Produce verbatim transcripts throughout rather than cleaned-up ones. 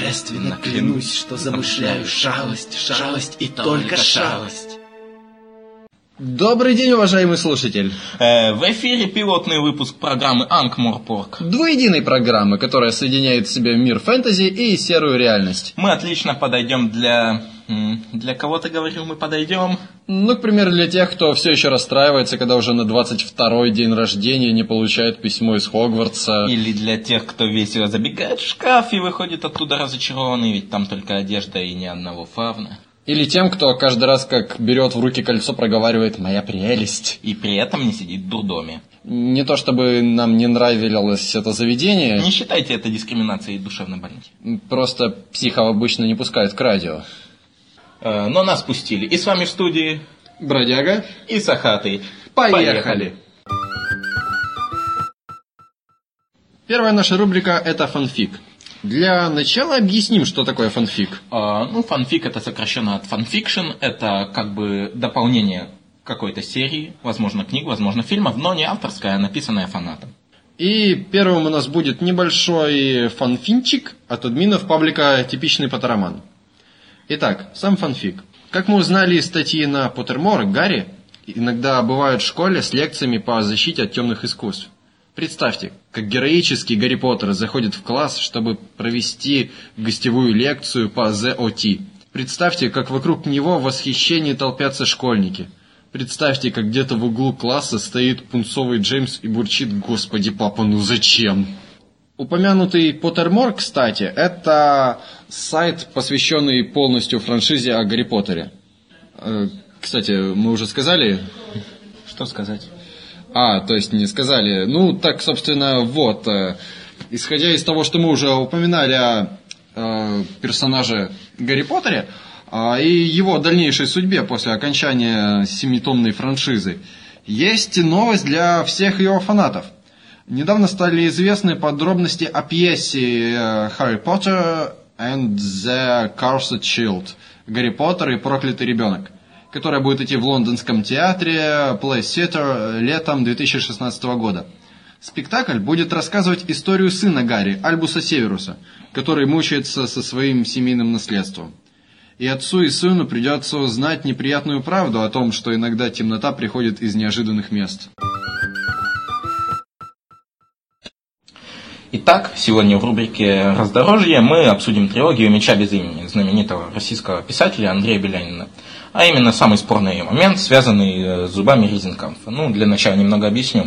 торжественно клянусь, что замышляю шалость, шалость и только шалость. Добрый день, уважаемый слушатель. Э, в эфире пилотный выпуск программы «Анк-Морпорк». Двуединой программы, которая соединяет в себе мир фэнтези и серую реальность. Мы отлично подойдем для... Для кого-то, говорю, мы подойдем. Ну, к примеру, для тех, кто все еще расстраивается, когда уже на двадцать второй день рождения не получает письмо из Хогвартса. Или для тех, кто весело забегает в шкаф и выходит оттуда разочарованный, ведь там только одежда и ни одного фавна. Или тем, кто каждый раз, как берет в руки кольцо, проговаривает «моя прелесть». И при этом не сидит в дурдоме. Не то чтобы нам не нравилось это заведение. Не считайте это дискриминацией душевной больной. Просто психов обычно не пускают к радио. Но нас пустили. И с вами в студии Бродяга и Сохатый. Поехали! Первая наша рубрика – это фанфик. Для начала объясним, что такое фанфик. А, ну, фанфик – это сокращенно от фанфикшн. Это как бы дополнение какой-то серии, возможно, книг, возможно, фильмов, но не авторская, а написанная фанатом. И первым у нас будет небольшой фанфинчик от админов паблика «Типичный Поттероман». Итак, сам фанфик. Как мы узнали из статьи на Pottermore, Гарри иногда бывает в школе с лекциями по защите от темных искусств. Представьте, как героический Гарри Поттер заходит в класс, чтобы провести гостевую лекцию по зет. Представьте, как вокруг него в восхищении толпятся школьники. Представьте, как где-то в углу класса стоит пунцовый Джеймс и бурчит: «Господи, папа, ну зачем?». Упомянутый Pottermore, кстати, это сайт, посвященный полностью франшизе о Гарри Поттере. Кстати, мы уже сказали... Что сказать? А, то есть не сказали. Ну, так, собственно, вот. Исходя из того, что мы уже упоминали о, о персонаже Гарри Поттере и его дальнейшей судьбе после окончания семитомной франшизы, есть новость для всех ее фанатов. Недавно стали известны подробности о пьесе «Harry Potter and the Cursed Child» «Гарри Поттер и проклятый ребенок», которая будет идти в лондонском театре PlaySight летом две тысячи шестнадцатого года. Спектакль будет рассказывать историю сына Гарри, Альбуса Северуса, который мучается со своим семейным наследством. И отцу, и сыну придется узнать неприятную правду о том, что иногда темнота приходит из неожиданных мест. Итак, сегодня в рубрике «Раздорожье» мы обсудим трилогию «Меча без имени» знаменитого российского писателя Андрея Белянина, а именно самый спорный момент, связанный с зубами Ризенкампфа. Ну, для начала немного объясню.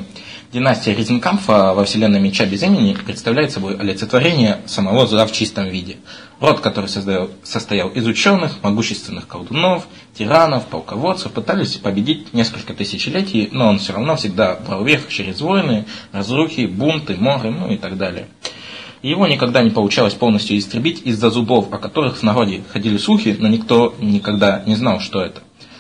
Династия Ризенкампфа во вселенной «Меча без имени» представляет собой олицетворение самого зла в чистом виде. Род, который создал, состоял из ученых, могущественных колдунов, тиранов, полководцев, пытались победить несколько тысячелетий, но он все равно всегда брал верх через войны, разрухи, бунты, моры, ну и так далее. Его никогда не получалось полностью истребить из-за зубов, о которых в народе ходили слухи, но никто никогда не знал, что это.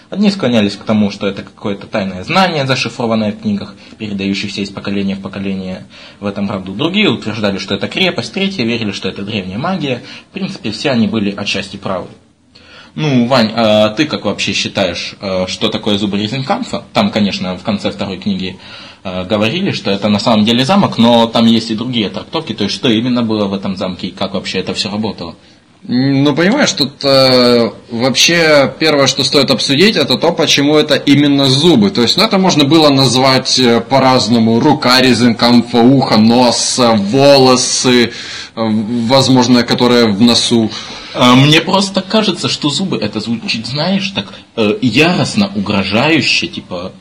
Одни склонялись к тому, что это какое-то тайное знание, зашифрованное в книгах, передающихся из поколения в поколение в этом роду. Другие утверждали, что это крепость, третьи верили, что это древняя магия. В принципе, все они были отчасти правы. Ну, Вань, а ты как вообще считаешь, что такое зубы Ризенкампфа? Там, конечно, в конце второй книги говорили, что это на самом деле замок, но там есть и другие трактовки, то есть что именно было в этом замке и как вообще это все работало? Ну, понимаешь, тут э, вообще первое, что стоит обсудить, это то, почему это именно зубы. То есть, ну, это можно было назвать по-разному: рука Ризенкампфа, ухо, нос, волосы, возможно, которые в носу. Мне просто кажется, что зубы, это звучит, знаешь, так э, яростно, угрожающе, типа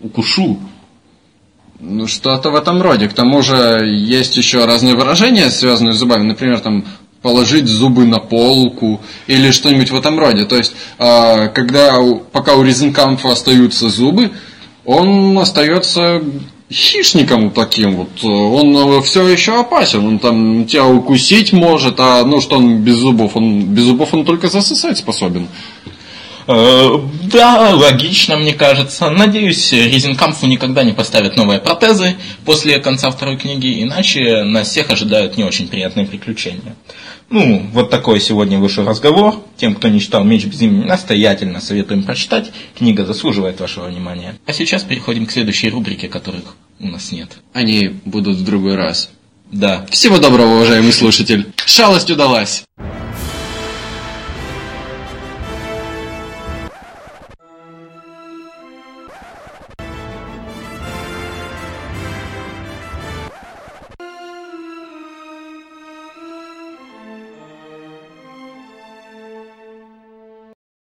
«укушу». Ну, что-то в этом роде. К тому же, есть еще разные выражения, связанные с зубами, например, там... положить зубы на полку или что-нибудь в этом роде. То есть, когда, пока у Ризенкампфа остаются зубы, он остается хищником таким вот. Он все еще опасен. Он там тебя укусить может, а ну что он без зубов? Он без зубов он только засосать способен. Да, логично, мне кажется. Надеюсь, Ризенкампфу никогда не поставят новые протезы после конца второй книги, иначе нас всех ожидают не очень приятные приключения. Ну, вот такой сегодня вышел разговор. Тем, кто не читал «Меч без имени», настоятельно советуем прочитать. Книга заслуживает вашего внимания. А сейчас переходим к следующей рубрике, которых у нас нет. Они будут в другой раз. Да. Всего доброго, уважаемый слушатель. Шалость удалась.